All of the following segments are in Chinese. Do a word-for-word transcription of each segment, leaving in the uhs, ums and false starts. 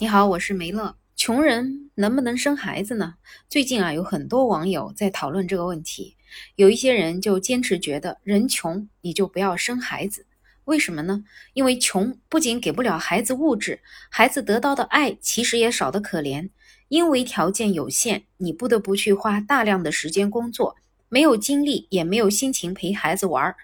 你好，我是梅乐。穷人能不能生孩子呢？最近啊，有很多网友在讨论这个问题。有一些人就坚持觉得人穷你就不要生孩子，为什么呢？因为穷不仅给不了孩子物质，孩子得到的爱其实也少得可怜。因为条件有限，你不得不去花大量的时间工作，没有精力也没有心情陪孩子玩，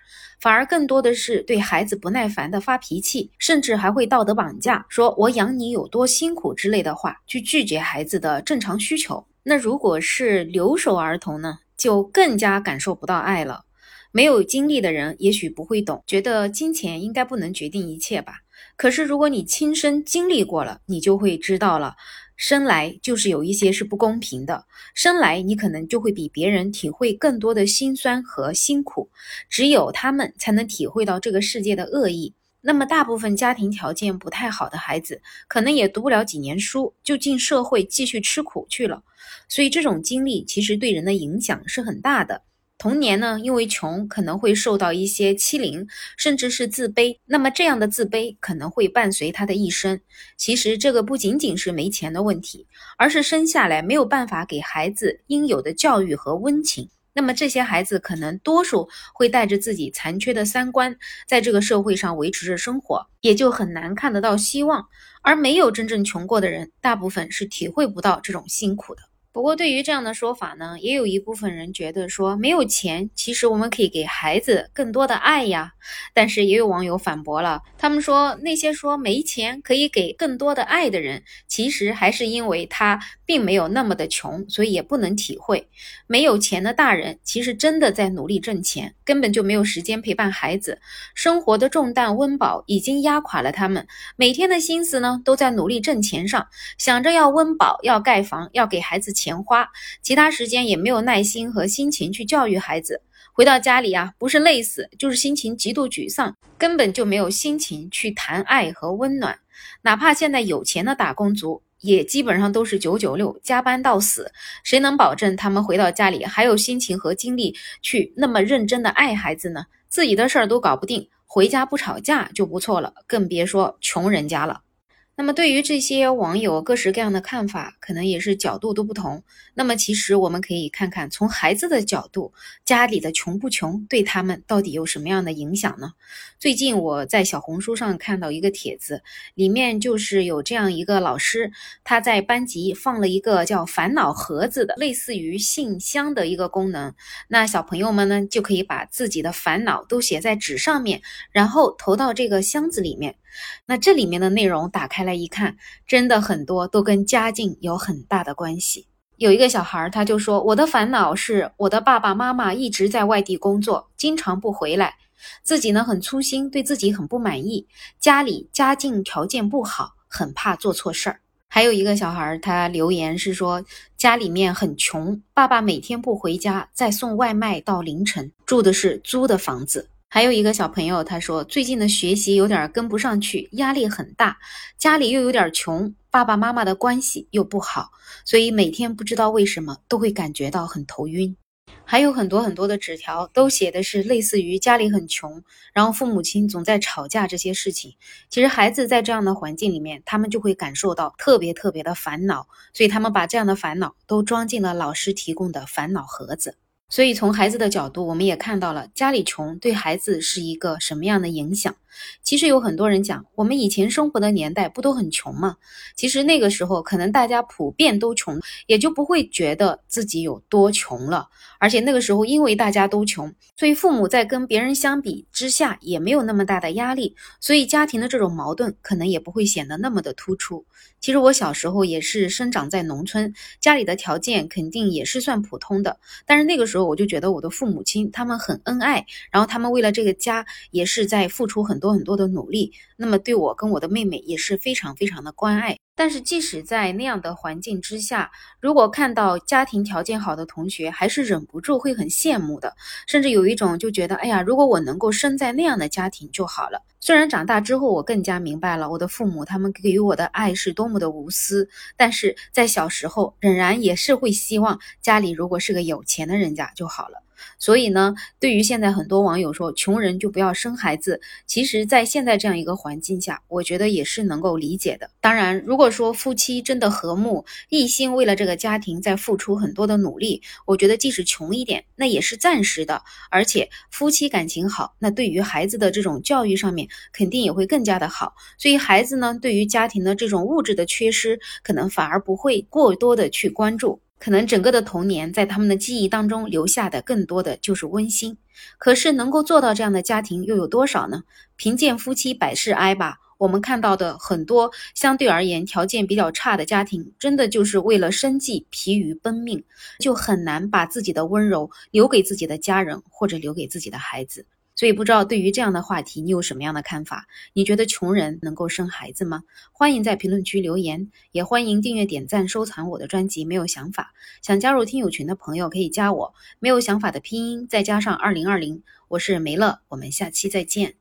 反而更多的是对孩子不耐烦的发脾气，甚至还会道德绑架，说我养你有多辛苦之类的话，去拒绝孩子的正常需求。那如果是留守儿童呢，就更加感受不到爱了。没有经历的人也许不会懂，觉得金钱应该不能决定一切吧。可是如果你亲身经历过了，你就会知道了，生来就是有一些是不公平的，生来你可能就会比别人体会更多的辛酸和辛苦，只有他们才能体会到这个世界的恶意。那么大部分家庭条件不太好的孩子，可能也读不了几年书，就进社会继续吃苦去了。所以这种经历其实对人的影响是很大的。童年呢，因为穷可能会受到一些欺凌，甚至是自卑，那么这样的自卑可能会伴随他的一生。其实这个不仅仅是没钱的问题，而是生下来没有办法给孩子应有的教育和温情。那么这些孩子可能多数会带着自己残缺的三观，在这个社会上维持着生活，也就很难看得到希望。而没有真正穷过的人，大部分是体会不到这种辛苦的。不过对于这样的说法呢，也有一部分人觉得说没有钱，其实我们可以给孩子更多的爱呀。但是也有网友反驳了，他们说那些说没钱可以给更多的爱的人，其实还是因为他并没有那么的穷，所以也不能体会。没有钱的大人其实真的在努力挣钱，根本就没有时间陪伴孩子，生活的重担温饱已经压垮了他们，每天的心思呢都在努力挣钱上，想着要温饱，要盖房，要给孩子钱钱花，其他时间也没有耐心和心情去教育孩子。回到家里啊，不是累死，就是心情极度沮丧，根本就没有心情去谈爱和温暖。哪怕现在有钱的打工族，也基本上都是九九六，加班到死，谁能保证他们回到家里还有心情和精力去那么认真的爱孩子呢？自己的事儿都搞不定，回家不吵架就不错了，更别说穷人家了。那么对于这些网友各式各样的看法，可能也是角度都不同。那么其实我们可以看看，从孩子的角度，家里的穷不穷对他们到底有什么样的影响呢？最近我在小红书上看到一个帖子，里面就是有这样一个老师，他在班级放了一个叫烦恼盒子的，类似于信箱的一个功能。那小朋友们呢，就可以把自己的烦恼都写在纸上面，然后投到这个箱子里面。那这里面的内容打开来一看，真的很多都跟家境有很大的关系。有一个小孩他就说，我的烦恼是我的爸爸妈妈一直在外地工作，经常不回来，自己呢很粗心，对自己很不满意，家里家境条件不好，很怕做错事儿。还有一个小孩他留言是说，家里面很穷，爸爸每天不回家，再送外卖到凌晨，住的是租的房子。还有一个小朋友他说，最近的学习有点跟不上去，压力很大，家里又有点穷，爸爸妈妈的关系又不好，所以每天不知道为什么都会感觉到很头晕。还有很多很多的纸条都写的是类似于家里很穷，然后父母亲总在吵架这些事情。其实孩子在这样的环境里面，他们就会感受到特别特别的烦恼，所以他们把这样的烦恼都装进了老师提供的烦恼盒子。所以从孩子的角度，我们也看到了家里穷对孩子是一个什么样的影响。其实有很多人讲，我们以前生活的年代不都很穷吗？其实那个时候可能大家普遍都穷，也就不会觉得自己有多穷了。而且那个时候因为大家都穷，所以父母在跟别人相比之下也没有那么大的压力，所以家庭的这种矛盾可能也不会显得那么的突出。其实我小时候也是生长在农村，家里的条件肯定也是算普通的，但是那个时候我就觉得我的父母亲他们很恩爱，然后他们为了这个家也是在付出很多很多的努力，那么对我跟我的妹妹也是非常非常的关爱。但是即使在那样的环境之下，如果看到家庭条件好的同学，还是忍不住会很羡慕的，甚至有一种就觉得，哎呀，如果我能够生在那样的家庭就好了。虽然长大之后我更加明白了我的父母他们给予我的爱是多么的无私，但是在小时候仍然也是会希望家里如果是个有钱的人家就好了。所以呢，对于现在很多网友说穷人就不要生孩子，其实在现在这样一个环境下，我觉得也是能够理解的。当然，如果说夫妻真的和睦，一心为了这个家庭在付出很多的努力，我觉得即使穷一点，那也是暂时的。而且夫妻感情好，那对于孩子的这种教育上面肯定也会更加的好。所以孩子呢，对于家庭的这种物质的缺失，可能反而不会过多的去关注。可能整个的童年在他们的记忆当中留下的更多的就是温馨。可是能够做到这样的家庭又有多少呢？贫贱夫妻百事哀吧，我们看到的很多相对而言条件比较差的家庭，真的就是为了生计疲于奔命，就很难把自己的温柔留给自己的家人或者留给自己的孩子。所以不知道对于这样的话题你有什么样的看法？你觉得穷人能够生孩子吗？欢迎在评论区留言，也欢迎订阅点赞收藏我的专辑。没有想法想加入听友群的朋友可以加我，没有想法的拼音再加上二零二零，我是梅乐，我们下期再见。